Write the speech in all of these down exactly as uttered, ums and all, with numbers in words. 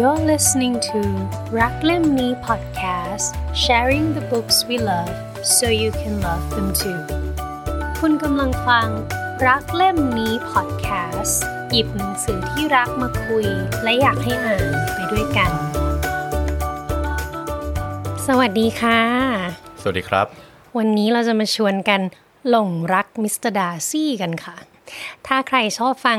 You're listening to Raklemi Podcast, sharing the books we love so you can love them too. คุณกำลังฟังรักเล่มนี้ Podcast หยิบหนังสือที่รักมาคุยและอยากให้อ่านไปด้วยกันสวัสดีค่ะสวัสดีครับวันนี้เราจะมาชวนกันหลงรักมิสเตอร์ดาร์ซี่กันค่ะถ้าใครชอบฟัง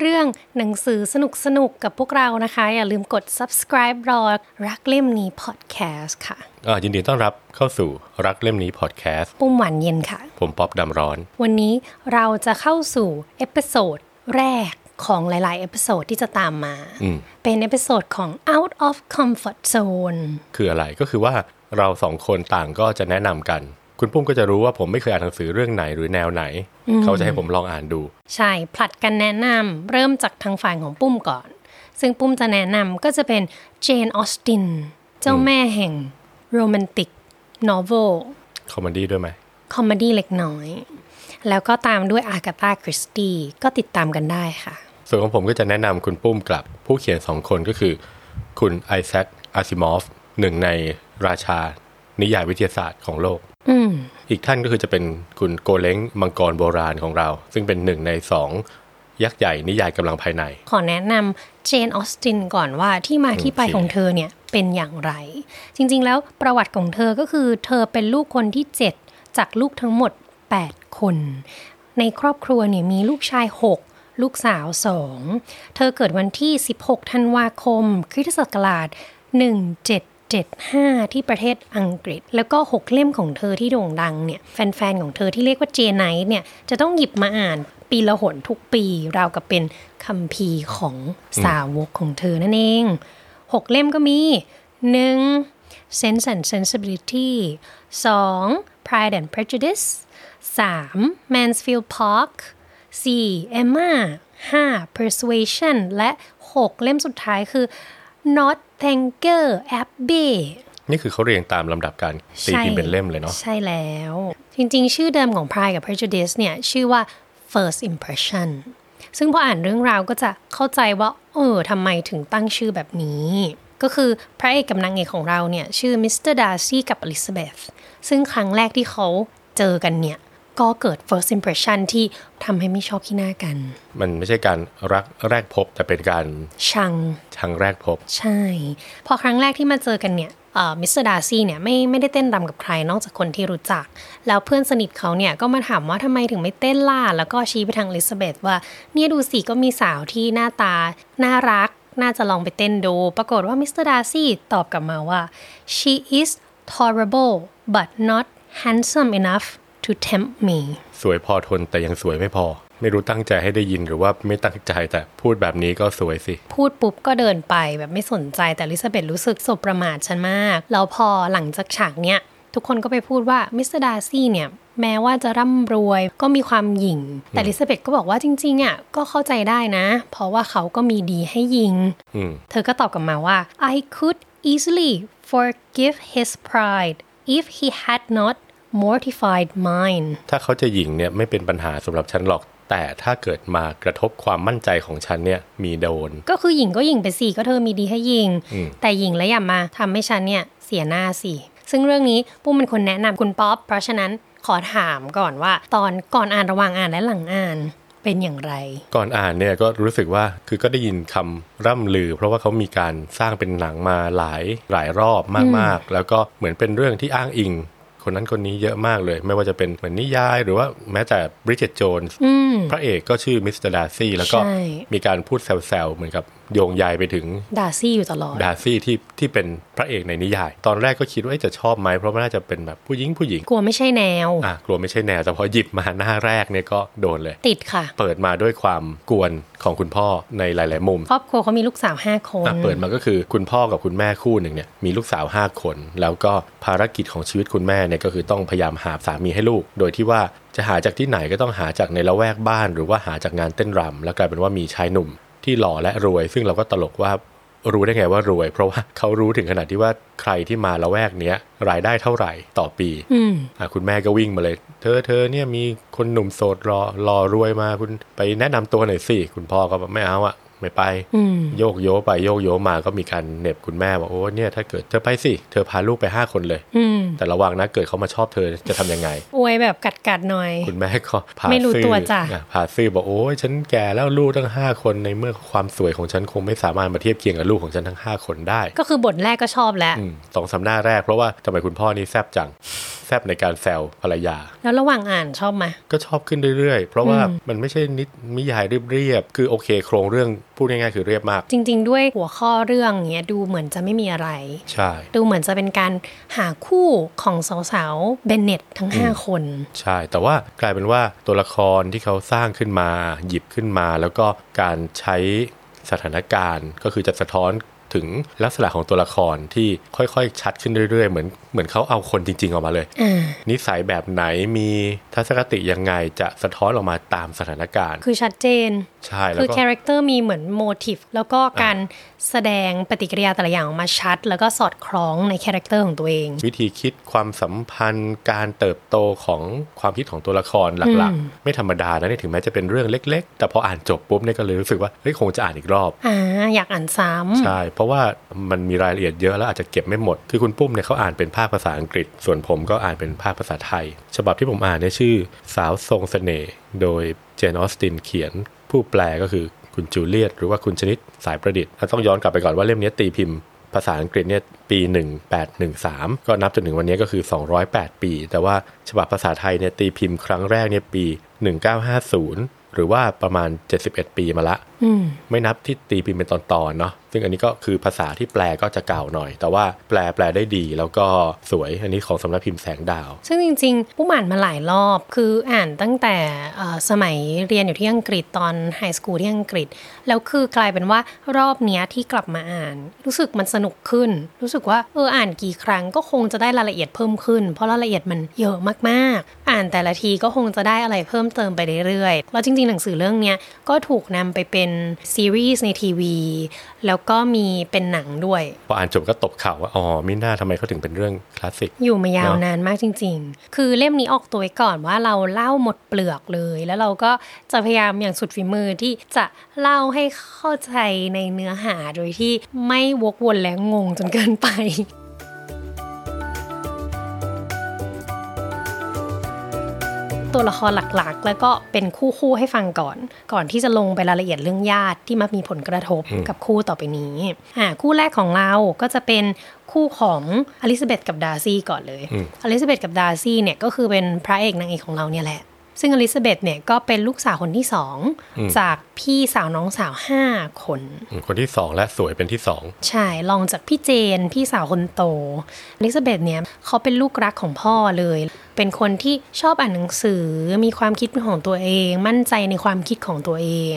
เรื่องหนังสือสนุกสนุกกับพวกเรานะคะอย่าลืมกด subscribe รอรักเล่มนี้ podcast ค่ะอ่ายินดีต้อนรับเข้าสู่รักเล่มนี้ podcast ปุ้มหวานเย็นค่ะผมป๊อบดำร้อนวันนี้เราจะเข้าสู่เอพิโซดแรกของหลายๆเอพิโซดที่จะตามมาเป็นเอพิโซดของ out of comfort zone คืออะไรก็คือว่าเราสองคนต่างก็จะแนะนำกันคุณปุ้มก็จะรู้ว่าผมไม่เคยอ่านหนังสือเรื่องไหนหรือแนวไหนเขาจะให้ผมลองอ่านดูใช่ผลัดกันแนะนำเริ่มจากทางฝ่ายของปุ้มก่อนซึ่งปุ้มจะแนะนำก็จะเป็นเจนออสตินเจ้าแม่แห่งโรแมนติกโนเวลคอมเมดี้ด้วยไหมคอมเมดี้เล็กน้อยแล้วก็ตามด้วยอากาธาคริสตี้ก็ติดตามกันได้ค่ะส่วนของผมก็จะแนะนำคุณปุ้มกลับผู้เขียนสองคนก็คือคุณไอแซคอาซิมอฟหนึ่งในราชานิยายวิทยาศาสตร์ของโลกอีกท่านก็คือจะเป็นคุณโกเล้งมังกรโบราณของเราซึ่งเป็นหนึ่งในสองยักษ์ใหญ่นิยายกำลังภายในขอแนะนำเจนออสตินก่อนว่าที่มาที่ไปของเธอเนี่ยเป็นอย่างไรจริงๆแล้วประวัติของเธอก็คือเธอเป็นลูกคนที่เจ็ดจากลูกทั้งหมดแปดคนในครอบครัวเนี่ยมีลูกชายหกลูกสาวสองเธอเกิดวันที่สิบหกธันวาคมคริสตศักราชหนึ่งเจ็ดเจ็ดห้าที่ประเทศอังกฤษแล้วก็หกเล่มของเธอที่โด่งดังเนี่ยแฟนๆของเธอที่เรียกว่าเจไนท์เนี่ยจะต้องหยิบมาอ่านปีละหนทุกปีราวกับเป็นคัมภีร์ของสาวกของเธอนั่นเองหกเล่มก็มีหนึ่ง Sense and Sensibility two Pride and Prejudice three Mansfield Park four Emma five Persuasion และหกเล่มสุดท้ายคือ Not Tanker Abbey นี่คือเขาเรียงตามลำดับการตีพิมพ์เป็นเล่มเลยเนาะใช่แล้วจริงๆชื่อเดิมของ Pride กับ Prejudice เนี่ยชื่อว่า First Impression ซึ่งพออ่านเรื่องราวก็จะเข้าใจว่าเออทำไมถึงตั้งชื่อแบบนี้ก็คือพระเอกกับนางเอกของเราเนี่ยชื่อ มิสเตอร์Darcy กับ Elizabeth ซึ่งครั้งแรกที่เขาเจอกันเนี่ยก็เกิด First Impression ที่ทำให้ไม่ชอบขี้หน้ากันมันไม่ใช่การรักแรกพบแต่เป็นการชังชังแรกพบใช่พอครั้งแรกที่มาเจอกันเนี่ยเอ่อมิสเตอร์ดาร์ซี่เนี่ยไม่ไม่ได้เต้นรำกับใครนอกจากคนที่รู้จักแล้วเพื่อนสนิทเขาเนี่ยก็มาถามว่าทำไมถึงไม่เต้นล่ะแล้วก็ชี้ไปทางอลิซาเบธว่าเนี่ยดูสิก็มีสาวที่หน้าตาน่ารักน่าจะลองไปเต้นดูปรากฏว่ามิสเตอร์ดาร์ซี่ตอบกลับมาว่า she is tolerable but not handsome enough to tempt me สวยพอทนแต่ยังสวยไม่พอไม่รู้ตั้งใจให้ได้ยินหรือว่าไม่ตั้งใจแต่พูดแบบนี้ก็สวยสิพูดปุ๊บก็เดินไปแบบไม่สนใจแต่อลิซาเบธรู้สึกสบประมาทฉันมากแล้วพอหลังจากฉากเนี้ยทุกคนก็ไปพูดว่ามิสเตอร์ดาร์ซี่เนี่ยแม้ว่าจะร่ำรวยก็มีความหยิ่งแต่อลิซาเบธก็บอกว่าจริงๆอ่ะก็เข้าใจได้นะเพราะว่าเขาก็มีดีให้ยิงเธอก็ตอบกลับมาว่า I could easily forgive his pride if he had not mortified mine ถ้าเขาจะหยิ่งเนี่ยไม่เป็นปัญหาสำหรับฉันหรอกแต่ถ้าเกิดมากระทบความมั่นใจของฉันเนี่ยมีโดนก็คือหญิงก็หญิงไปสิก็เธอมีดีให้หญิงแต่หญิงแล้วอย่ามาทำให้ฉันเนี่ยเสียหน้าสิซึ่งเรื่องนี้ปุ้มเป็นคนแนะนำคุณป๊อปเพราะฉะนั้นขอถามก่อนว่าตอนก่อนอ่านระหว่างอ่านและหลังอ่านเป็นอย่างไรก่อนอ่านเนี่ยก็รู้สึกว่าคือก็ได้ยินคำร่ำลือเพราะว่าเขามีการสร้างเป็นหนังมาหลายหลายรอบมากๆแล้วก็เหมือนเป็นเรื่องที่อ้างอิงคนนั้นคนนี้เยอะมากเลยไม่ว่าจะเป็นเหมือนนิยายหรือว่าแม้แต่บริดเจตโจนส์พระเอกก็ชื่อมิสเตอร์ดาร์ซี่แล้วก็มีการพูดแซวๆเหมือนกับโยงใยไปถึงดาร์ซี่อยู่ตลอดดาร์ซี่ที่ที่เป็นพระเอกในนิยายตอนแรกก็คิดว่าจะชอบไหมเพราะมันน่าจะเป็นแบบผู้หญิงผู้หญิงกลัวไม่ใช่แนวอ่ะกลัวไม่ใช่แนวแต่พอหยิบมาหน้าแรกเนี่ยก็โดนเลยติดค่ะเปิดมาด้วยความกวนของคุณพ่อในหลายๆมุมครอบครัวเขามีลูกสาวห้าคนอ่ะเปิดมาก็คือคุณพ่อกับคุณแม่คู่นึงเนี่ยมีลูกสาวห้าคนแล้วก็ภารกิจของชีวิตคุณแม่เนี่ยก็คือต้องพยายามหาสามีให้ลูกโดยที่ว่าจะหาจากที่ไหนก็ต้องหาจากในละแวกบ้านหรือว่าหาจากงานเต้นรำแล้วกลายเป็นว่ามีชายหนุ่มที่หล่อและรวยซึ่งเราก็ตลกว่ารู้ได้ไงว่ารวยเพราะว่าเขารู้ถึงขนาดที่ว่าใครที่มาละแวกเนี้ยรายได้เท่าไหร่ต่อปีอ่ะคุณแม่ก็วิ่งมาเลยเธอเธอเนี่ยมีคนหนุ่มโสดรอรอรวยมาคุณไปแนะนำตัวหน่อยสิคุณพ่อก็ไม่เอาอ่ะ ไม่ไปโยกโยไปโยกโยมาก็มีการเหน็บคุณแม่บอกโอ้เนี่ยถ้าเกิดเธอไปสิเธอพาลูกไปห้าคนเลยแต่ระวังนะเกิดเขามาชอบเธอจะทำยังไงอวยแบบกัดๆหน่อยคุณแม่ก็พาซื้อพาซื้อบอกโอ้ยฉันแก่แล้วลูกทั้งห้าคนในเมื่อความสวยของฉันคงไม่สามารถมาเทียบเคียงกับลูกของฉันทั้งห้าคนได้ก็คือบทแรกก็ชอบแล้วสองสามหน้าแรกเพราะว่าทำไมคุณพ่อนี่แซ่บจังแซ่บในการแซวภรรยาแล้วระหว่างอ่านชอบไหมก็ชอบขึ้นเรื่อยๆเพราะว่ามันไม่ใช่นิดมิยายเรียบๆคือโอเคโครงเรื่องพูดง่ายๆคือเรียบมากจริงๆด้วยหัวข้อเรื่องเนี้ยดูเหมือนจะไม่มีอะไรใช่ดูเหมือนจะเป็นการหาคู่ของสาวๆเบนเน็ตทั้งห้าคนใช่แต่ว่ากลายเป็นว่าตัวละครที่เขาสร้างขึ้นมาหยิบขึ้นมาแล้วก็การใช้สถานการณ์ก็คือจะสะท้อนถึงลักษณะของตัวละครที่ค่อยๆชัดขึ้นเรื่อยๆเหมือนเหมือนเขาเอาคนจริงๆออกมาเลยนิสัยแบบไหนมีทัศนคติยังไงจะสะท้อนออกมาตามสถานการณ์คือชัดเจนใช่แล้วก็คือคาแรคเตอร์มีเหมือนโมทีฟแล้วก็การแสดงปฏิกิริยาแต่ละอย่างออกมาชัดแล้วก็สอดคล้องในคาแรคเตอร์ของตัวเองวิธีคิดความสัมพันธ์การเติบโตของความคิดของตัวละครหลักๆไม่ธรรมดานะเนี่ยถึงแม้จะเป็นเรื่องเล็กๆแต่พออ่านจบปุ๊บเนี่ยก็เลยรู้สึกว่าเฮ้ยคงจะอ่านอีกรอบอ่าอยากอ่านซ้ำใช่เพราะว่ามันมีรายละเอียดเยอะแล้วอาจจะเก็บไม่หมดคือคุณปุ้มเนี่ยเขาอ่านเป็นภาคภาษาอังกฤษส่วนผมก็อ่านเป็นภาคภาษาไทยฉบับที่ผมอ่านเนี่ยชื่อสาวทรงเสน่ห์โดยเจนออสตินเขียนผู้แปลก็คือคุณจูเลียตหรือว่าคุณชนิดสายประดิษฐ์ต้องย้อนกลับไปก่อนว่าเล่มนี้ตีพิมพ์ภาษาอังกฤษเนี่ยปีหนึ่งพันแปดร้อยสิบสามก็นับจนถึงวันนี้ก็คือสองร้อยแปดปีแต่ว่าฉบับภาษาไทยเนี่ยตีพิมพ์ครั้งแรกเนี่ยปีหนึ่งพันเก้าร้อยห้าสิบหรือว่าประมาณเจ็ดสิบเอ็ดปีมาละไม่นับที่ตีพิมพ์เป็นตอนๆเนาะซึ่งอันนี้ก็คือภาษาที่แปลก็จะเก่าหน่อยแต่ว่าแปลแปลได้ดีแล้วก็สวยอันนี้ของสำนักพิมพ์แสงดาวซึ่งจริงๆผู้อ่านมาหลายรอบคืออ่านตั้งแต่สมัยเรียนอยู่ที่อังกฤษตอนไฮสคูลที่อังกฤษแล้วคือกลายเป็นว่ารอบเนี้ยที่กลับมาอ่านรู้สึกมันสนุกขึ้นรู้สึกว่าเอออ่านกี่ครั้งก็คงจะได้รายละเอียดเพิ่มขึ้นเพราะรายละเอียดมันเยอะมากๆอ่านแต่ละทีก็คงจะได้อะไรเพิ่มเติมไปเรื่อยๆแล้วจริงหนังสือเรื่องนี้ก็ถูกนำไปเป็นซีรีส์ในทีวีแล้วก็มีเป็นหนังด้วยพออ่านจบก็ตบข่าวว่าอ๋อมิน่าทำไมเขาถึงเป็นเรื่องคลาสสิกอยู่มายาวนานมากจริงๆคือเล่มนี้ออกตัวไว้ก่อนว่าเราเล่าหมดเปลือกเลยแล้วเราก็จะพยายามอย่างสุดฝีมือที่จะเล่าให้เข้าใจในเนื้อหาโดยที่ไม่วกวนและงงจนเกินไปตัวละครหลักๆแล้วก็เป็นคู่ๆให้ฟังก่อนก่อนที่จะลงไปรายละเอียดเรื่องญาติที่มามีผลกระทบกับคู่ต่อไปนี้อ่าคู่แรกของเราก็จะเป็นคู่ของ Elizabeth กับ Darcy ก่อนเลย Elizabeth กับ Darcy เนี่ยก็คือเป็นพระเอกนางเอกของเราเนี่ยแหละซึ่ง Elizabeth เนี่ยก็เป็นลูกสาวคนที่สองจากพี่สาวน้องสาวห้าคนคนที่สองและสวยเป็นที่สองใช่รองจากพี่เจนพี่สาวคนโต Elizabeth เนี่ยเขาเป็นลูกรักของพ่อเลยเป็นคนที่ชอบอ่านหนังสือมีความคิดของตัวเองมั่นใจในความคิดของตัวเอง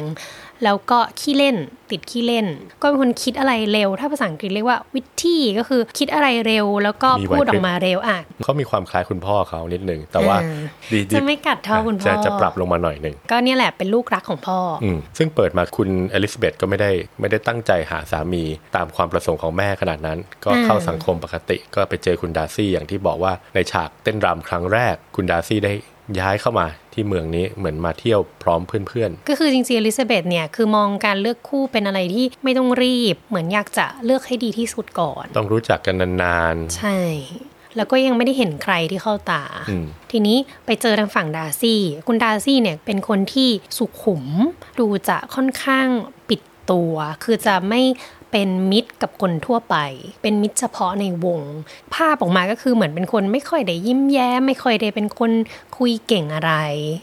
แล้วก็ขี้เล่นติดขี้เล่นก็เป็นคนคิดอะไรเร็วถ้าภาษาอังกฤษเรียกว่า witty ก็คือคิดอะไรเร็วแล้วก็พูดออกมาเร็วอ่ะเขามีความคล้ายคุณพ่อเขานิดนึงแต่ว่าจะไม่กัดเท่าคุณพ่อจะปรับลงมาหน่อยนึงก็เนี่ยแหละเป็นลูกรักของพ่อซึ่งเปิดมาคุณเอลิซาเบธก็ไม่ได้ไม่ได้ตั้งใจหาสามีตามความประสงค์ของแม่ขนาดนั้นก็เข้าสังคมปกติก็ไปเจอคุณดาร์ซี่อย่างที่บอกว่าในฉากเต้นรำครั้งแรกคุณดาร์ซี่ได้ย้ายเข้ามาที่เมืองนี้เหมือนมาเที่ยวพร้อมเพื่อนๆก็คือจริงๆอลิซาเบธเนี่ยคือมองการเลือกคู่เป็นอะไรที่ไม่ต้องรีบเหมือนอยากจะเลือกให้ดีที่สุดก่อนต้องรู้จักกันนานๆใช่แล้วก็ยังไม่ได้เห็นใครที่เข้าตาทีนี้ไปเจอทางฝั่งดาร์ซี่คุณดาร์ซี่เนี่ยเป็นคนที่สุขุมดูจะค่อนข้างปิดตัวคือจะไม่เป็นมิตรกับคนทั่วไปเป็นมิตรเฉพาะในวงภาพออกมาก็คือเหมือนเป็นคนไม่ค่อยได้ยิ้มแย้มไม่ค่อยได้เป็นคนคุยเก่งอะไร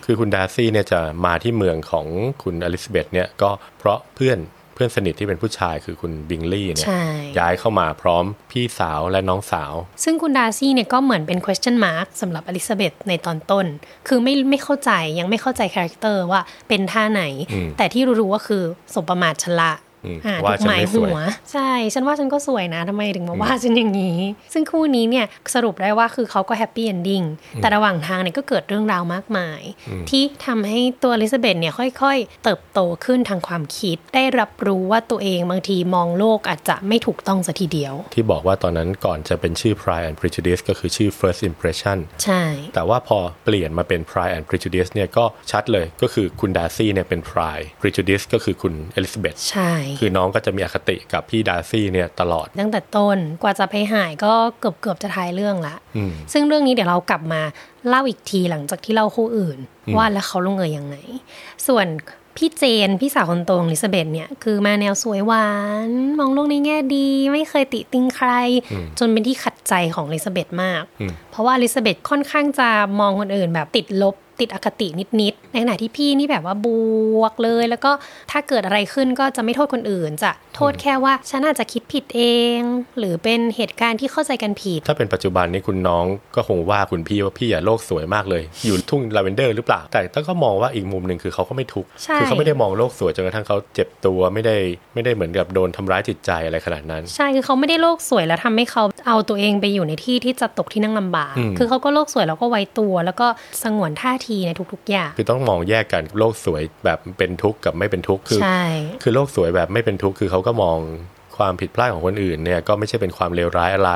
คือคุณดาร์ซี่เนี่ยจะมาที่เมืองของคุณอลิซาเบธเนี่ยก็เพราะเพื่อนเพื่อนสนิทที่เป็นผู้ชายคือคุณบิงลี่เนี่ยย้ายเข้ามาพร้อมพี่สาวและน้องสาวซึ่งคุณดาร์ซี่เนี่ยก็เหมือนเป็น question mark สำหรับอลิซาเบธในตอนต้นคือไม่ไม่เข้าใจยังไม่เข้าใจคาแรคเตอร์ว่าเป็นท่าไหนแต่ที่รู้ๆก็คือสมประมาทฉละ ว่าฉันไม่สวยใช่ฉันว่าฉันก็สวยนะทำไมถึงมาว่าฉันอย่างนี้ซึ่งคู่นี้เนี่ยสรุปได้ว่าคือเขาก็แฮปปี้เอนดิ้งแต่ระหว่างทางเนี่ยก็เกิดเรื่องราวมากมายที่ทำให้ตัวอลิซาเบธเนี่ยค่อยๆเติบโตขึ้นทางความคิดได้รับรู้ว่าตัวเองบางทีมองโลกอาจจะไม่ถูกต้องซะทีเดียวที่บอกว่าตอนนั้นก่อนจะเป็นชื่อ Pride and Prejudice ก็คือชื่อ First Impression ใช่แต่ว่าพอเปลี่ยนมาเป็น Pride and Prejudice เนี่ยก็ชัดเลยก็คือคุณ Darcy เนี่ยเป็น Pride Prejudice ก็คือคุณ Elizabeth ใช่คือน้องก็จะมีอคติกับพี่ดาร์ซี่เนี่ยตลอดตั้งแต่ต้นกว่าจะไปหายก็เกือบๆจะท้ายเรื่องละซึ่งเรื่องนี้เดี๋ยวเรากลับมาเล่าอีกทีหลังจากที่เล่าคู่อื่นว่าแล้วเขาลงเอยยังไงส่วนพี่เจนพี่สาวคนโตของอลิซาเบธเนี่ยคือมาแนวสวยหวานมองโลกในแง่ดีไม่เคยติติงใครจนเป็นที่ขัดใจของอลิซาเบธมากเพราะว่าอลิซาเบธค่อนข้างจะมองคนอื่นแบบติดลบติดอคตินิดๆในขณะที่พี่นี่แบบว่าบวกเลยแล้วก็ถ้าเกิดอะไรขึ้นก็จะไม่โทษคนอื่นจะโทษแค่ว่าฉันอาจจะคิดผิดเองหรือเป็นเหตุการณ์ที่เข้าใจกันผิดถ้าเป็นปัจจุบันนี้คุณน้องก็คงว่าคุณพี่ว่าพี่อ่ะโลกสวยมากเลยอยู่ทุ่งลาเวนเดอร์หรือเปล่าแต่ต้องก็มองว่าอีกมุมนึงคือเขาก็ไม่ทุกข์คือเขาไม่ได้มองโลกสวยจนกระทั่งเขาเจ็บตัวไม่ได้ไม่ได้เหมือนกับโดนทำร้ายจิตใจอะไรขนาดนั้นใช่คือเขาไม่ได้โลกสวยแล้วทำให้เขาเอาตัวเองไปอยู่ในที่ที่จะตกที่นั่งลำบากคือเขาก็โลกสวยแล้วก็ไว้ตัวแล้วก็สงวนท่าทีในทุกๆอย่างคือต้องมองแยกกันโลกสวยแบบเป็นทุกข์กับไม่เป็นทุกข์คือคือโลกสวยแบบไม่เป็นทุกข์คือเขาก็มองความผิดพลาดของคนอื่นเนี่ยก็ไม่ใช่เป็นความเลวร้ายอะไร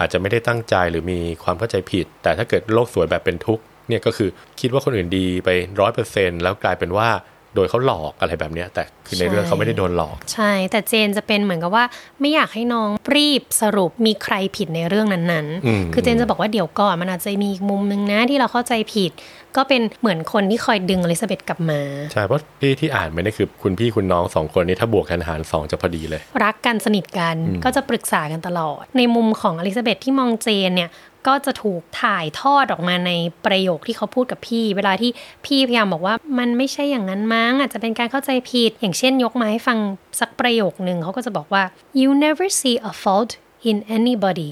อาจจะไม่ได้ตั้งใจหรือมีความเข้าใจผิดแต่ถ้าเกิดโลกสวยแบบเป็นทุกข์เนี่ยก็คือคิดว่าคนอื่นดีไป ร้อยเปอร์เซ็นต์ แล้วกลายเป็นว่าโดยเขาหลอกอะไรแบบนี้แต่คือในเรื่องเขาไม่ได้โดนหลอกใช่แต่เจนจะเป็นเหมือนกับว่าไม่อยากให้น้องรีบสรุปมีใครผิดในเรื่องนั้นๆคือเจนจะบอกว่าเดี๋ยวก่อนมันอาจจะมีอีกมุมนึงนะที่เราเข้าใจผิดก็เป็นเหมือนคนที่คอยดึงอลิซาเบธกลับมาใช่เพราะที่ที่อ่านมาเนี่ยคือคุณพี่คุณน้องสองคนนี้ถ้าบวกกันหารสองจะพอดีเลยรักกันสนิทกันก็จะปรึกษากันตลอดในมุมของอลิซาเบธที่มองเจนเนี่ยก็จะถูกถ่ายทอดออกมาในประโยคที่เขาพูดกับพี่เวลาที่พี่พยายามบอกว่ามันไม่ใช่อย่างนั้นมั้งอาจจะเป็นการเข้าใจผิดอย่างเช่นยกมาให้ฟังสักประโยคนึงเขาก็จะบอกว่า you never see a fault in anybody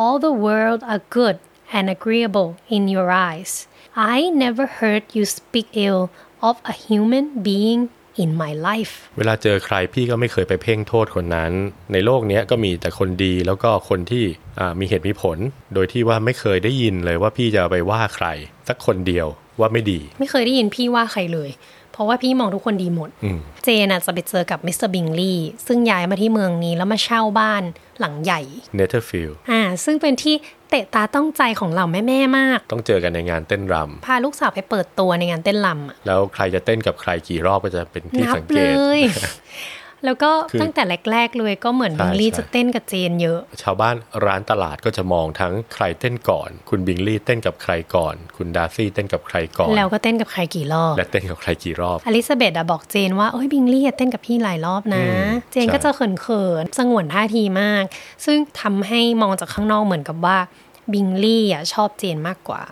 all the world are good and agreeable in your eyes I never heard you speak ill of a human being in my life เวลาเจอใครพี่ก็ไม่เคยไปเพ่งโทษคนนั้นในโลกนี้ก็มีแต่คนดีแล้วก็คนที่มีเหตุมีผลโดยที่ว่าไม่เคยได้ยินเลยว่าพี่จะไปว่าใครสักคนเดียวว่าไม่ดีไม่เคยได้ยินพี่ว่าใครเลยเพราะว่าพี่มองทุกคนดีหมดเจนน่ะจะไปเจอกับมิสเตอร์บิงลีย์ซึ่งย้ายมาที่เมืองนี้แล้วมาเช่าบ้านหลังใหญ่ Netherfield อ่าซึ่งเป็นที่เตะตาต้องใจของเราแม่แม่มากต้องเจอกันในงานเต้นรำพาลูกสาวไปเปิดตัวในงานเต้นรำแล้วใครจะเต้นกับใครกี่รอบก็จะเป็นที่สังเกต แล้วก็ตั้งแต่แรกๆเลยก็เหมือนบิงลี่จะเต้นกับเจนเยอะชาวบ้านร้านตลาดก็จะมองทั้งใครเต้นก่อนคุณบิงลี่เต้นกับใครก่อนคุณดาร์ซี่เต้นกับใครก่อนแล้วก็เต้นกับใครกี่รอบและเต้นกับใครกี่รอบอลิซาเบธอ่ะบอกเจนว่าโอ้ยบิงลี่เต้นกับพี่หลายรอบนะเจนก็จะเขินๆสงวนท่าทีมากซึ่งทำให้มองจากข้างนอกเหมือนกับว่าบิงลี่อ่ะชอบเจนมากกว่า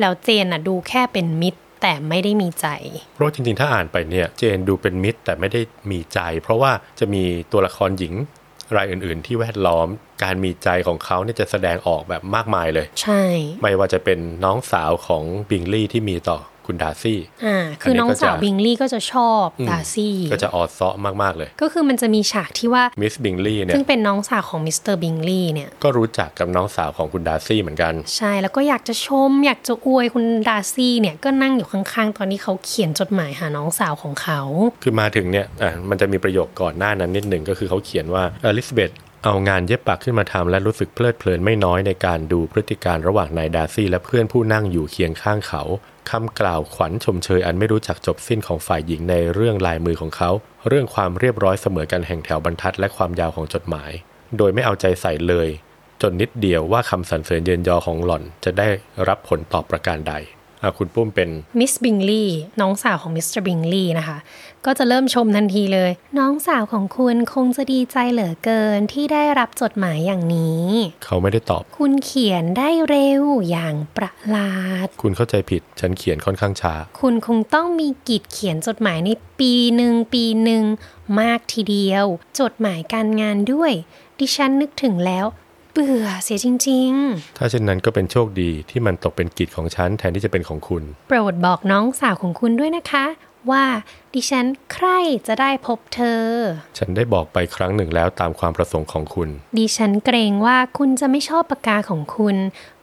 แล้วเจนน่ะดูแค่เป็นมิตรแต่ไม่ได้มีใจเพราะจริงๆถ้าอ่านไปเนี่ยเจนดูเป็นมิตรแต่ไม่ได้มีใจเพราะว่าจะมีตัวละครหญิงรายอื่นๆที่แวดล้อมการมีใจของเขาเนี่ยจะแสดงออกแบบมากมายเลยใช่ไม่ว่าจะเป็นน้องสาวของบิงลี่ที่มีต่อคุณดาร์ซี่อ่าคือน้องสาวบิงลี่ก็จะชอบดาร์ซี่ก็จะออดซ้อมากๆเลยก็คือมันจะมีฉากที่ว่ามิสบิงลี่เนี่ยซึ่งเป็นน้องสาวของมิสเตอร์บิงลี่เนี่ยก็รู้จักกับน้องสาวของคุณดาร์ซี่เหมือนกันใช่แล้วก็อยากจะชมอยากจะอวยคุณดาร์ซี่เนี่ยก็นั่งอยู่ข้างๆตอนนี้เขาเขียนจดหมายหาน้องสาวของเขาคือมาถึงเนี่ยอ่ามันจะมีประโยคก่อนหน้านั้นนิดนึงก็คือเขาเขียนว่าอลิซาเบธเอางานเย็บปักขึ้นมาทำและรู้สึกเพลิดเพลินไม่น้อยในการดูพฤติการระหว่างนายดาร์ซี่และเพื่อนผู้นั่งอยู่เคียงข้างเขาคำกล่าวขวัญชมเชยอันไม่รู้จักจบสิ้นของฝ่ายหญิงในเรื่องลายมือของเขาเรื่องความเรียบร้อยเสมอกันแห่งแถวบรรทัดและความยาวของจดหมายโดยไม่เอาใจใส่เลยจนนิดเดียวว่าคำสรรเสริญเยินยอของหล่อนจะได้รับผลตอบประการใดอ่ะคุณปุ้มเป็นมิสบิงลี่น้องสาวของมิสเตอร์บิงลี่นะคะก็จะเริ่มชมทันทีเลยน้องสาวของคุณคงจะดีใจเหลือเกินที่ได้รับจดหมายอย่างนี้เขาไม่ได้ตอบคุณเขียนได้เร็วอย่างประหลาดคุณเข้าใจผิดฉันเขียนค่อนข้างช้าคุณคงต้องมีกิจเขียนจดหมายในปีหนึ่งปีหนึ่งมากทีเดียวจดหมายการงานด้วยดิฉันนึกถึงแล้วเบื่อเสียจริงๆถ้าเช่นนั้นก็เป็นโชคดีที่มันตกเป็นกิจของฉันแทนที่จะเป็นของคุณโปรดบอกน้องสาวของคุณด้วยนะคะ ว่าดิฉันใคร่จะได้พบเธอฉันได้บอกไปครั้งหนึ่งแล้วตามความประสงค์ของคุณดิฉันเกรงว่าคุณจะไม่ชอบปากกาของคุณ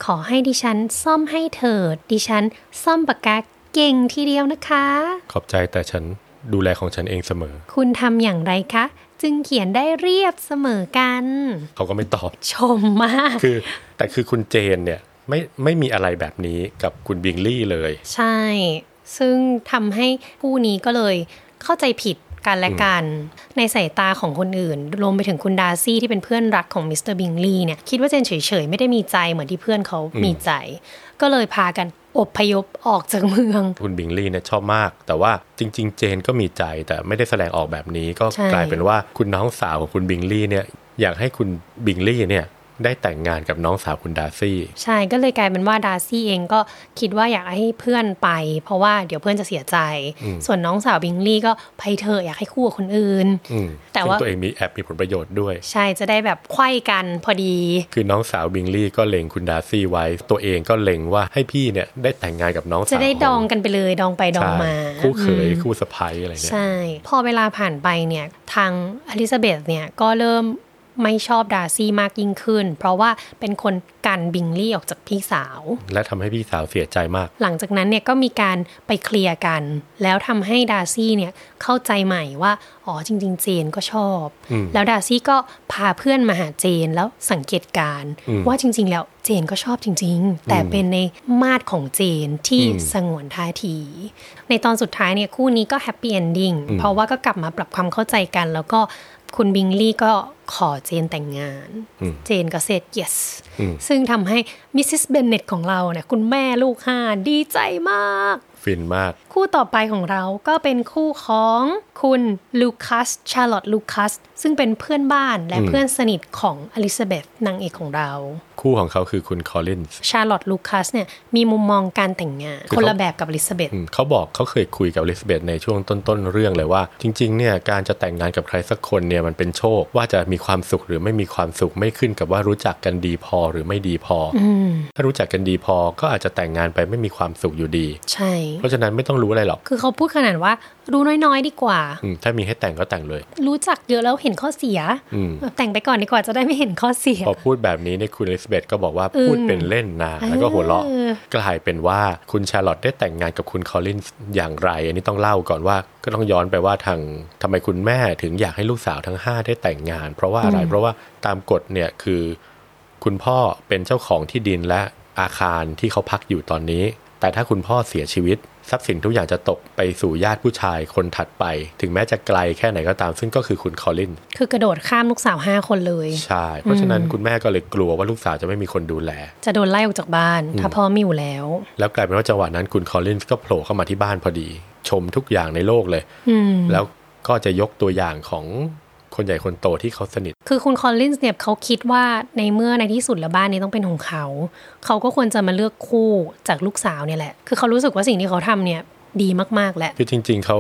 ขอให้ดิฉันซ่อมให้เถิดดิฉันซ่อมปากกาเก่งทีเดียวนะคะขอบใจแต่ฉันดูแลของฉันเองเสมอคุณทำอย่างไรคะจึงเขียนได้เรียบเสมอกันเขาก็ไม่ตอบชมมากคือแต่คือคุณเจนเนี่ยไม่ไม่มีอะไรแบบนี้กับคุณบิงลี่เลยใช่ซึ่งทำให้คู่นี้ก็เลยเข้าใจผิดกันและกันในสายตาของคนอื่นรวมไปถึงคุณดาร์ซี่ที่เป็นเพื่อนรักของมิสเตอร์บิงลี่เนี่ยคิดว่าเจนเฉยๆไม่ได้มีใจเหมือนที่เพื่อนเขามีใจก็เลยพากันอพยพออกจากเมืองคุณบิงลี่เนี่ยชอบมากแต่ว่าจริงๆเจนก็มีใจแต่ไม่ได้แสดงออกแบบนี้ก็กลายเป็นว่าคุณน้องสาวของคุณบิงลี่เนี่ยอยากให้คุณบิงลี่เนี่ยได้แต่งงานกับน้องสาวคุณดาร์ซี่ใช่ก็เลยกลายเป็นว่าดาร์ซี่เองก็คิดว่าอยากให้เพื่อนไปเพราะว่าเดี๋ยวเพื่อนจะเสียใจส่วนน้องสาวบิงลี่ก็ไปเถอะอยากให้คู่กับคนอื่นแต่ว่าตัวเองมีแอบมีผลประโยชน์ด้วยใช่จะได้แบบไขว้กันพอดีคือน้องสาวบิงลี่ก็เล็งคุณดาร์ซี่ไว้ตัวเองก็เล็งว่าให้พี่เนี่ยได้แต่งงานกับน้องสาวจะได้ดองกันไปเลยดองไปดองมาคู่เขยคู่สะใภ้อะไรเนี่ยใช่พอเวลาผ่านไปเนี่ยทางอลิซาเบธเนี่ยก็เริ่มไม่ชอบดาร์ซี่มากยิ่งขึ้นเพราะว่าเป็นคนกันบิงลี่ออกจากพี่สาวและทำให้พี่สาวเสียใจมากหลังจากนั้นเนี่ยก็มีการไปเคลียร์กันแล้วทำให้ดาร์ซี่เนี่ยเข้าใจใหม่ว่าอ๋อจริงๆเจนก็ชอบแล้วดาร์ซี่ก็พาเพื่อนมาหาเจนแล้วสังเกตการว่าจริงๆแล้วเจนก็ชอบจริงๆแต่เป็นในมาดของเจนที่สงวนท่าทีในตอนสุดท้ายเนี่ยคู่นี้ก็แฮปปี้เอนดิ้งเพราะว่าก็กลับมาปรับความเข้าใจกันแล้วก็คุณบิงลี่ก็ขอเจนแต่งงานเจนก็เซด yes ซึ่งทำให้มิสซิสเบนเน็ตของเราเนี่ยคุณแม่ลูกห้าดีใจมากฟินมากคู่ต่อไปของเราก็เป็นคู่ของคุณลูคัสชาร์ลอตลูคัสซึ่งเป็นเพื่อนบ้านและเพื่อนสนิทของอลิซาเบธนางเอกของเราคู่ของเขาคือคุณคอลินส์ชาร์ลอตลูคัสเนี่ยมีมุมมองการแต่งงานคนละแบบกับอลิซาเบธเขาบอกเขาเคยคุยกับอลิซาเบธในช่วงต้นๆเรื่องเลยว่าจริงๆเนี่ยการจะแต่งงานกับใครสักคนเนี่ยมันเป็นโชคว่าจะมีความสุขหรือไม่มีความสุขไม่ขึ้นกับว่ารู้จักกันดีพอหรือไม่ดีพอถ้ารู้จักกันดีพอก็อาจจะแต่งงานไปไม่มีความสุขอยู่ดีใช่เพราะฉะนั้นไม่ต้องรู้อะไรหรอกคือเขาพูดขนาดว่ารู้น้อยๆดีกว่าถ้ามีให้แต่งก็แต่งเลยรู้จักเยอะแล้วเห็นข้อเสียแต่งไปก่อนดีกว่าจะได้ไม่เห็นข้อเสียพอพูดแบบนี้เนี่ยคุณอลิซาเบธก็บอกว่าพูดเป็นเล่นนะแล้วก็หัวเราะกลายเป็นว่าคุณชาร์ลอตได้แต่งงานกับคุณคอลินส์อย่างไรอันนี้ต้องเล่าก่อนว่าก็ต้องย้อนไปว่าทางทำไมคุณแม่ถึงอยากให้ลูกสาวทั้งห้าได้แต่งงานเพราะว่าอะไรเพราะว่าตามกฎเนี่ยคือคุณพ่อเป็นเจ้าของที่ดินและอาคารที่เขาพักอยู่ตอนนี้แต่ถ้าคุณพ่อเสียชีวิตทรัพย์สินทุกอย่างจะตกไปสู่ญาติผู้ชายคนถัดไปถึงแม้จะไกลแค่ไหนก็ตามซึ่งก็คือคุณคอลินคือกระโดดข้ามลูกสาวห้าคนเลยใช่เพราะฉะนั้นคุณแม่ก็เลยกลัวว่าลูกสาวจะไม่มีคนดูแลจะโดนไล่ออกจากบ้านถ้าพ่อไม่อยู่แล้วแล้วกลายเป็นว่าจังหวะนั้นคุณคอลินก็โผล่เข้ามาที่บ้านพอดีชมทุกอย่างในโลกเลยแล้วก็จะยกตัวอย่างของคนใหญ่คนโตที่เขาสนิทคือคุณคอลลินส์เนี่ยเขาคิดว่าในเมื่อในที่สุดแล้วบ้านนี้ต้องเป็นของเขาเขาก็ควรจะมาเลือกคู่จากลูกสาวเนี่ยแหละคือเขารู้สึกว่าสิ่งที่เขาทำเนี่ยดีมากๆและคือจริงๆเขา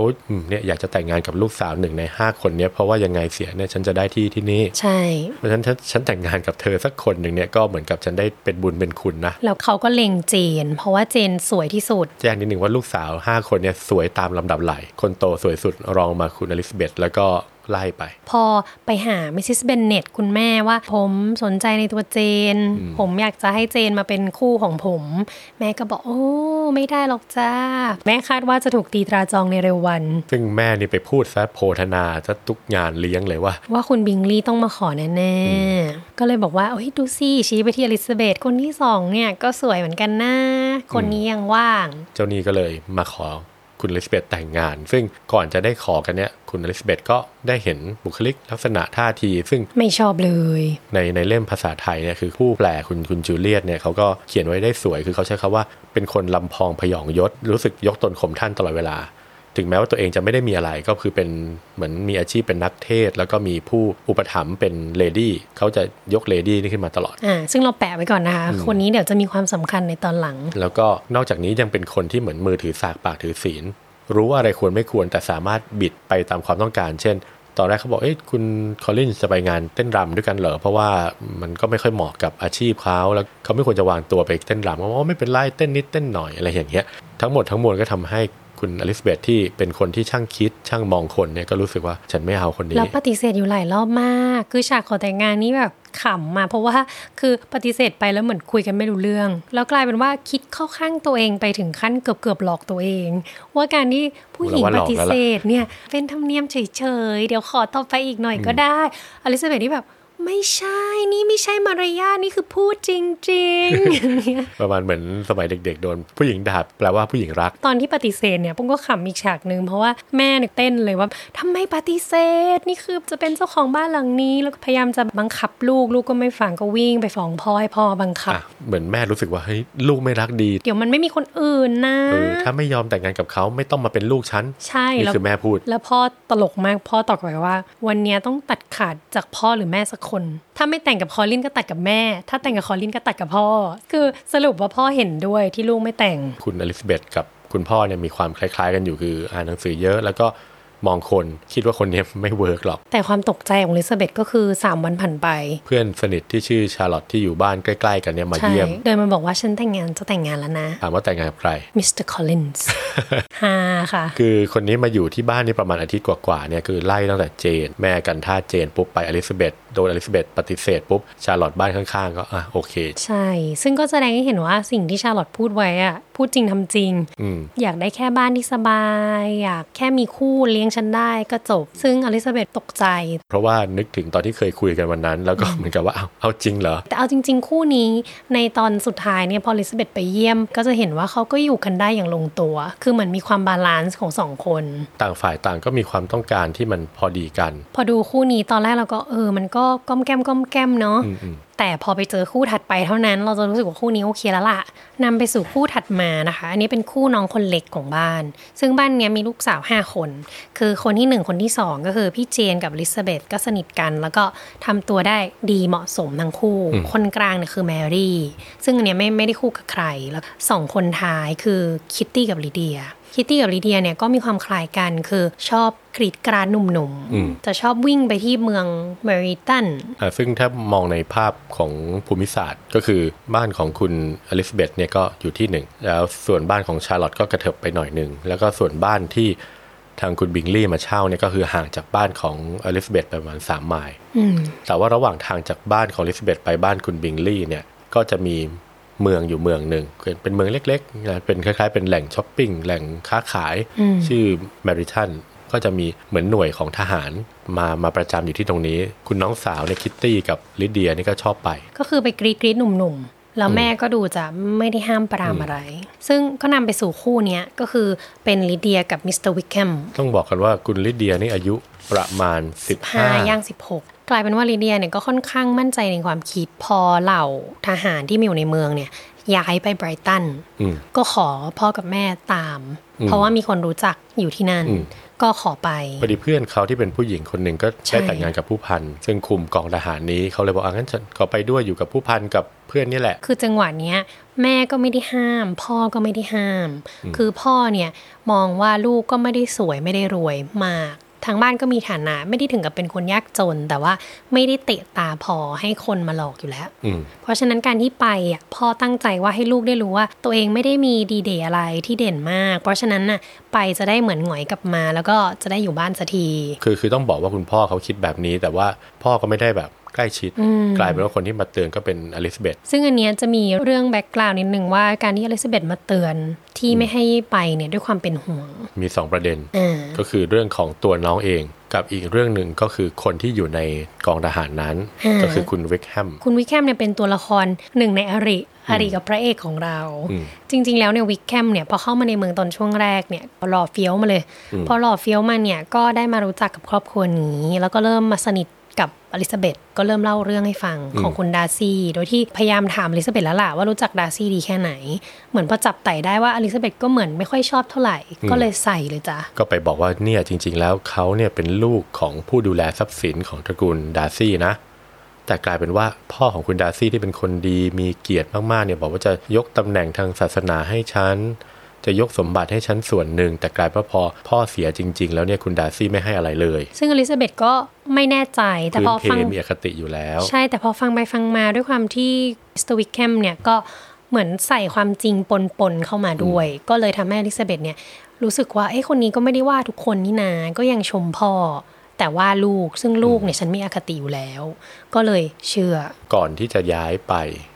เนี่ยอยากจะแต่งงานกับลูกสาวหนึ่งในห้าคนนี้เพราะว่ายังไงเสียเนี่ยฉันจะได้ที่ที่นี่ใช่เพราะฉะนั้นฉันแต่งงานกับเธอสักคนหนึ่งเนี่ยก็เหมือนกับฉันได้เป็นบุญเป็นคุณนะแล้วเขาก็เล็งเจนเพราะว่าเจนสวยที่สุดแจ้งนิดหนึ่งว่าลูกสาวห้าคนเนี่ยสวยตามลำดับไหลคนโตสวยสุดรองมาคุณอลิซาเบธแล้วก็ไล่ไปพอไปหามิสซิสเบนเน็ตคุณแม่ว่าผมสนใจในตัวเจนผมอยากจะให้เจนมาเป็นคู่ของผมแม่ก็บอกโอ้ไม่ได้หรอกจ้าแม่คาดว่าจะถูกตีตราจองในเร็ววันซึ่งแม่นี่ไปพูดซะโพธนาซะทุกงานเลี้ยงเลยว่าว่าคุณบิงลี่ต้องมาขอแน่ๆก็เลยบอกว่าโอ้ยดูสิชี้ไปที่อลิซาเบธคนที่สองเนี่ยก็สวยเหมือนกันนะคนนี้ยังว่างเจ้านี่ก็เลยมาขอคุณอลิซาเบธแต่งงานซึ่งก่อนจะได้ขอกันเนี่ยคุณอลิซาเบธก็ได้เห็นบุคลิกลักษณะท่าทีซึ่งไม่ชอบเลยในในเล่มภาษาไทยเนี่ยคือผู้แปลคุณคุณจูเลียตเนี่ยเขาก็เขียนไว้ได้สวยคือเขาใช้คำว่าเป็นคนลำพองพยองยศรู้สึกยกตนข่มท่านตลอดเวลาถึงแม้ว่าตัวเองจะไม่ได้มีอะไรก็คือเป็นเหมือนมีอาชีพเป็นนักเทศแล้วก็มีผู้อุปถัมภ์เป็นเลดี้เขาจะยกเลดี้นี่ขึ้นมาตลอดอ่าซึ่งเราแปะไว้ก่อนนะคะคนนี้เดี๋ยวจะมีความสำคัญในตอนหลังแล้วก็นอกจากนี้ยังเป็นคนที่เหมือนมือถือสากปากถือศีลรู้ว่าอะไรควรไม่ควรแต่สามารถบิดไปตามความต้องการเช่นตอนแรกเขาบอกเอ๊ะคุณคอลินจะไปงานเต้นรำด้วยกันเหรอเพราะว่ามันก็ไม่ค่อยเหมาะกับอาชีพเขาแล้วเขาไม่ควรจะวางตัวไปเต้นรำเขาบอกว่าไม่เป็นไรเต้นนิดเต้นหน่อยอะไรอย่างเงี้ยทั้งหมดทั้งมวลก็ทำให้ คุณอลิซาเบธที่เป็นคนที่ช่างคิดช่างมองคนเนี่ยก็รู้สึกว่าฉันไม่เอาคนนี้แล้วปฏิเสธอยู่หลายรอบมากคือฉากขอแต่งงานนี่แบบขำมาเพราะว่าคือปฏิเสธไปแล้วเหมือนคุยกันไม่รู้เรื่องแล้วกลายเป็นว่าคิดเข้าข้างตัวเองไปถึงขั้นเกือบๆหลอกตัวเองว่าการที่ผู้หญิงปฏิเสธเนี่ยเป็นธรรมเนียมเฉยๆเดี๋ยวขอต่อไปอีกหน่อยก็ได้อลิซาเบธนี่แบบไม่ใช่นี่ไม่ใช่มารยาทนี่คือพูดจริงๆอย่างเงี้ยประมาณเหมือนสมัยเด็กๆโดนผู้หญิงด่าแปลว่าผู้หญิงรักตอนที่ปฏิเสธเนี่ยผมก็ขำอีกฉากนึงเพราะว่าแม่เนี่ยเต้นเลยว่าทำไมปฏิเสธนี่คือจะเป็นเจ้าของบ้านหลังนี้แล้วก็พยายามจะบังคับลูกลูกก็ไม่ฟังก็วิ่งไปฟ้องพ่อให้พ่อบังคับเหมือนแม่รู้สึกว่าเฮ้ยลูกไม่รักดีเดี๋ยวมันไม่มีคนอื่นนะเออถ้าไม่ยอมแต่งงานกับเขาไม่ต้องมาเป็นลูกฉันใช่นี่คือแม่พูดแล้วพ่อตลกมากพ่อตอบกลับไปว่าวันนี้ต้องตัดขาดจากพ่อหรือแม่สักคนถ้าไม่แต่งกับคอลินก็ตัดกับแม่ถ้าแต่งกับคอลินก็ตัดกับพ่อคือสรุปว่าพ่อเห็นด้วยที่ลูกไม่แต่งคุณอลิซาเบธกับคุณพ่อเนี่ยมีความคล้ายๆกันอยู่คืออ่านหนังสือเยอะแล้วก็มองคนคิดว่าคนนี้ไม่เวิร์กหรอกแต่ความตกใจของอลิซาเบธก็คือสามวันผ่านไปเพื่อนสนิทที่ชื่อชาร์ลอตที่อยู่บ้านใกล้ๆกันเนี่ยมาเยี่ยมโดยมันบอกว่าฉันแต่งงานจะแต่งงานแล้วนะถามว่าแต่งงานกับใครมิสเตอร์คอลลินส์ฮ่าค่ะคือคนนี้มาอยู่ที่บ้านนี่ประมาณอาทิตย์กว่าๆเนี่ยคือไล่ตั้งแต่เจนแม่กันท่าเจนปุ๊บไปอลิซาเบธโดนอลิซาเบธปฏิเสธปุ๊บชาร์ลอตบ้านข้างๆก็อ่ะโอเคใช่ซึ่งก็แสดงให้เห็นว่าสิ่งที่ชาร์ลอตพูดไว้อะพูดจริงทำจริง อ, อยากได้แค่บ้านที่สบายอยากแค่มีคู่เลี้ยงฉันได้ก็จบซึ่งอลิซาเบธตกใจเพราะว่านึกถึงตอนที่เคยคุยกันวันนั้นแล้วก็เหมือนกับว่าเอาเอาจริงเหรอแต่เอาจริงๆคู่นี้ในตอนสุดท้ายเนี่ยพออลิซาเบธไปเยี่ยมก็จะเห็นว่าเขาก็อยู่กันได้อย่างลงตัวคือเหมือนมีความบาลานซ์ของสองคนต่างฝ่ายต่างก็มีความต้องการที่มันพอดีกันพอดูคู่นี้ตอนแรกเราก็เออมันก็ก้มแก้มก้มแก้มเนาะแต่พอไปเจอคู่ถัดไปเท่านั้นเราจะรู้สึกว่าคู่นี้โอเคแล้วล่ะนำไปสู่คู่ถัดมานะคะอันนี้เป็นคู่น้องคนเล็กของบ้านซึ่งบ้านเนี้ยมีลูกสาวห้าคนคือคนที่หนึ่งคนที่สองก็คือพี่เจนกับอลิซาเบธก็สนิทกันแล้วก็ทำตัวได้ดีเหมาะสมทั้งคู่คนกลางเนี่ยคือแมรี่ซึ่งอันเนี้ยไม่ไม่ได้คู่กับใครแล้วสองคนท้ายคือคิตตี้กับลิเดียคิตตี้กับลิเดียเนี่ยก็มีความคล้ายกันคือชอบกรีดกราดหนุ่มๆจะชอบวิ่งไปที่เมืองเมริตันซึ่งถ้ามองในภาพของภูมิศาสตร์ก็คือบ้านของคุณอลิซาเบธเนี่ยก็อยู่ที่หนึ่งแล้วส่วนบ้านของชาร์ลอตก็กระเถิบไปหน่อยหนึ่งแล้วก็ส่วนบ้านที่ทางคุณบิงลี่มาเช่าเนี่ยก็คือห่างจากบ้านของอลิซาเบธประมาณสามไมล์แต่ว่าระหว่างทางจากบ้านของอลิซาเบธไปบ้านคุณบิงลี่เนี่ยก็จะมีเมืองอยู่เมืองหนึ่งเป็นเมืองเล็กๆนะเป็นคล้ายๆเป็นแหล่งช้อปปิ้งแหล่งค้าขายชื่อแมริทันก็จะมีเหมือนหน่วยของทหารมามาประจำอยู่ที่ตรงนี้คุณน้องสาวเนี่ยคิตตี้กับลิเดียนี่ก็ชอบไปก็คือไปกรี๊ดกรี๊ดหนุ่มๆแล้วแม่ก็ดูจะไม่ได้ห้ามปรามอะไรซึ่งก็นำไปสู่คู่นี้ก็คือเป็นลิเดียกับมิสเตอร์วิคแคมต้องบอกกันว่าคุณลิเดียนี่อายุประมาณสิบห้าย่างสิบหกกลายเป็นว่าลิเดียเนี่ยก็ค่อนข้างมั่นใจในความคิดพอเหล่าทหารที่มีอยู่ในเมืองเนี่ยย้ายไปไบรตันก็ขอพ่อกับแม่ตามเพราะว่ามีคนรู้จักอยู่ที่นั่นก็ขอไปพอดีเพื่อนเขาที่เป็นผู้หญิงคนหนึ่งก็ได้แต่งงานกับผู้พันซึ่งคุมกองทหารนี้เขาเลยบอกอ่ะงั้นฉันขอไปด้วยอยู่กับผู้พันกับเพื่อนนี่แหละคือจังหวะเนี้ยแม่ก็ไม่ได้ห้ามพ่อก็ไม่ได้ห้ามคือพ่อเนี่ยมองว่าลูกก็ไม่ได้สวยไม่ได้รวยมากทางบ้านก็มีฐานะไม่ได้ถึงกับเป็นคนยากจนแต่ว่าไม่ได้เตะตาพอให้คนมาหลอกอยู่แล้วเพราะฉะนั้นการที่ไปอ่ะพ่อตั้งใจว่าให้ลูกได้รู้ว่าตัวเองไม่ได้มีดีเด่นอะไรที่เด่นมากเพราะฉะนั้นน่ะไปจะได้เหมือนหงอยกลับมาแล้วก็จะได้อยู่บ้านสักทีคือคือต้องบอกว่าคุณพ่อเขาคิดแบบนี้แต่ว่าพ่อก็ไม่ได้แบบใกล้ชิดกลายเป็นว่าคนที่มาเตือนก็เป็นอลิซาเบธซึ่งอันเนี้ยจะมีเรื่องแบ็คกราวด์นิดนึงว่าการที่อลิซาเบธมาเตือนที่ไม่ให้ไปเนี่ยด้วยความเป็นห่วงมีสองประเด็นก็คือเรื่องของตัวน้องเองกับอีกเรื่องหนึ่งก็คือคนที่อยู่ในกองทหารนั้นก็คือคุณวิคแฮมคุณวิคแฮมเนี่ยเป็นตัวละครหนึ่งในอริอริกับพระเอกของเราจริงๆแล้วเนี่ยวิคแฮมเนี่ยพอเข้ามาในเมืองตอนช่วงแรกเนี่ยหล่อเฟี้ยวมาเลยพอหล่อเฟี้ยวมาเนี่ยก็ได้มารู้จักกับครอบครัวนี้แล้วก็เริ่มมาสนิทกับอลิซาเบธก็เริ่มเล่าเรื่องให้ฟังของคุณดาร์ซี่โดยที่พยายามถามอลิซาเบธแล้วล่ะว่ารู้จักดาร์ซี่ดีแค่ไหนเหมือนพอจับไต่ได้ว่าอลิซาเบธก็เหมือนไม่ค่อยชอบเท่าไหร่ก็เลยใส่เลยจ้ะก็ไปบอกว่าเนี่ยจริงๆแล้วเขาเนี่ยเป็นลูกของผู้ดูแลทรัพย์สินของตระกูลดาร์ซี่นะแต่กลายเป็นว่าพ่อของคุณดาร์ซี่ที่เป็นคนดีมีเกียรติมากๆเนี่ยบอกว่าจะยกตำแหน่งทางศาสนาให้ฉันจะยกสมบัติให้ฉันส่วนหนึ่งแต่กลายเป็นว่าพอพ่อเสียจริงๆแล้วเนี่ยคุณดาร์ซี่ไม่ให้อะไรเลยซึ่งอลิซาเบธก็ไม่แน่ใจแต่พอฟังมีอคติอยู่แล้วใช่แต่พอฟังไปฟังมาด้วยความที่มิสเตอร์วิคแคมเนี่ยก็ เหมือนใส่ความจริงปนๆเข้ามาด้วยก็เลยทำให้อลิซาเบธเนี่ยรู้สึกว่าเอ้ยคนนี้ก็ไม่ได้ว่าทุกคนนี่นาก็ยังชมพ่อแต่ว่าลูกซึ่งลูกเนี่ยฉันมีอคติอยู่แล้วก็เลยเชื่อก่อนที่จะย้ายไป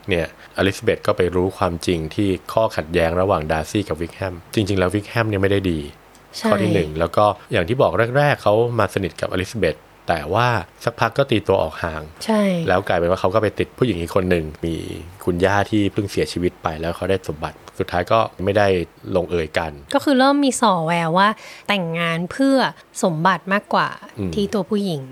เนี่ยอลิซาเบธก็ไปรู้ความจริงที่ข้อขัดแย้งระหว่างดาร์ซี่กับวิกแฮมจริงๆแล้ววิกแฮมเนี่ยไม่ได้ดีข้อที่หนึ่งแล้วก็อย่างที่บอกแรกๆเขามาสนิทกับอลิซาเบธแต่ว่าสักพักก็ตีตัวออกห่างใช่แล้วกลายเป็นว่าเขาก็ไปติดผู้หญิงอีกคนหนึ่งมีคุณย่าที่เพิ่งเสียชีวิตไปแล้วเขาได้สมบัติสุดท้ายก็ไม่ได้ลงเอยกันก็คือเริ่มมีส่อแววว่าแต่งงานเพื่อสมบัติมากกว่าที่ตัวผู้หญิง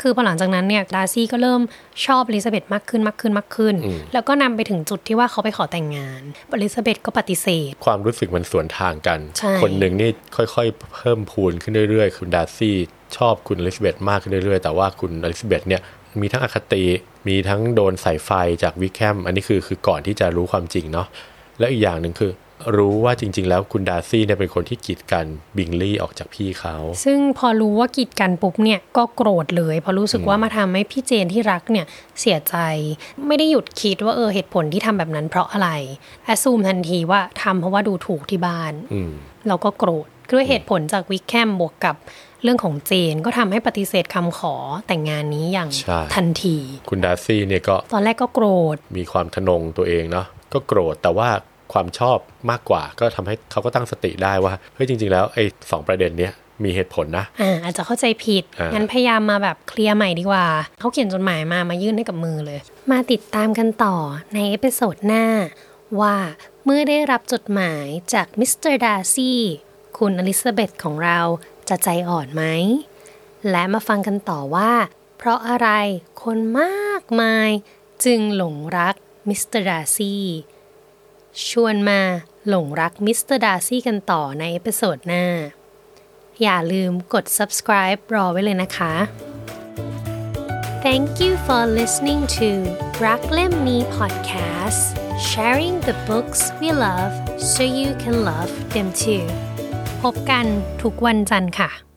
คือพอหลังจากนั้นเนี่ยดาร์ซี่ก็เริ่มชอบอลิซาเบธมากขึ้นมากขึ้นมากขึ้นแล้วก็นำไปถึงจุดที่ว่าเขาไปขอแต่งงานอลิซาเบธก็ปฏิเสธความรู้สึกมันสวนทางกันคนหนึ่งนี่ค่อยๆเพิ่มพูนขึ้นเรื่อยๆคุณดาร์ซี่ชอบคุณอลิซาเบธมากขึ้นเรื่อยๆแต่ว่าคุณอลิซาเบธเนี่ยมีทั้งอคติมีทั้งโดนใส่ไฟจากวิกแฮมอันนี้คือคือก่อนที่จะรู้ความจริงเนาะและอีกอย่างหนึ่งคือรู้ว่าจริงๆแล้วคุณดาร์ซี่เนี่ยเป็นคนที่กีดกันบิงลี่ออกจากพี่เขาซึ่งพอรู้ว่ากีดกันปุ๊บเนี่ยก็โกรธเลยพอรู้สึกว่ามาทำให้พี่เจนที่รักเนี่ยเสียใจไม่ได้หยุดคิดว่าเออเหตุผลที่ทำแบบนั้นเพราะอะไรแอสซูมทันทีว่าทำเพราะว่าดูถูกที่บ้านแล้วก็โกรธด้วยเหตุผลจากวิกแฮมบวกกับเรื่องของเจนก็ทำให้ปฏิเสธคำขอแต่งงานนี้อย่างทันทีคุณดาร์ซี่เนี่ยก็ตอนแรกก็โกรธมีความทะนงตัวเองเนาะก็โกรธแต่ว่าความชอบมากกว่าก็ทำให้เขาก็ตั้งสติได้ว่าเฮ้ยจริงๆแล้วไอ้สองประเด็นเนี้ยมีเหตุผลนะอ่าอาจจะเข้าใจผิดงั้นพยายามมาแบบเคลียร์ใหม่ดีกว่าเขาเขียนจดหมายมามายื่นให้กับมือเลยมาติดตามกันต่อในเอพิโซดหน้าว่าเมื่อได้รับจดหมายจากมิสเตอร์ดาร์ซี่คุณอลิซาเบธของเราจะใจอ่อนไหมและมาฟังกันต่อว่าเพราะอะไรคนมากมายจึงหลงรักมิสเตอร์ดาร์ซี่ชวนมาหลงรักมิสเตอร์ดาร์ซี่กันต่อในเอพิโซดหน้าอย่าลืมกด subscribe รอไว้เลยนะคะ Thank you for listening to Raklemi Podcast Sharing the books we love so you can love them too พบกันทุกวันจันทร์ค่ะ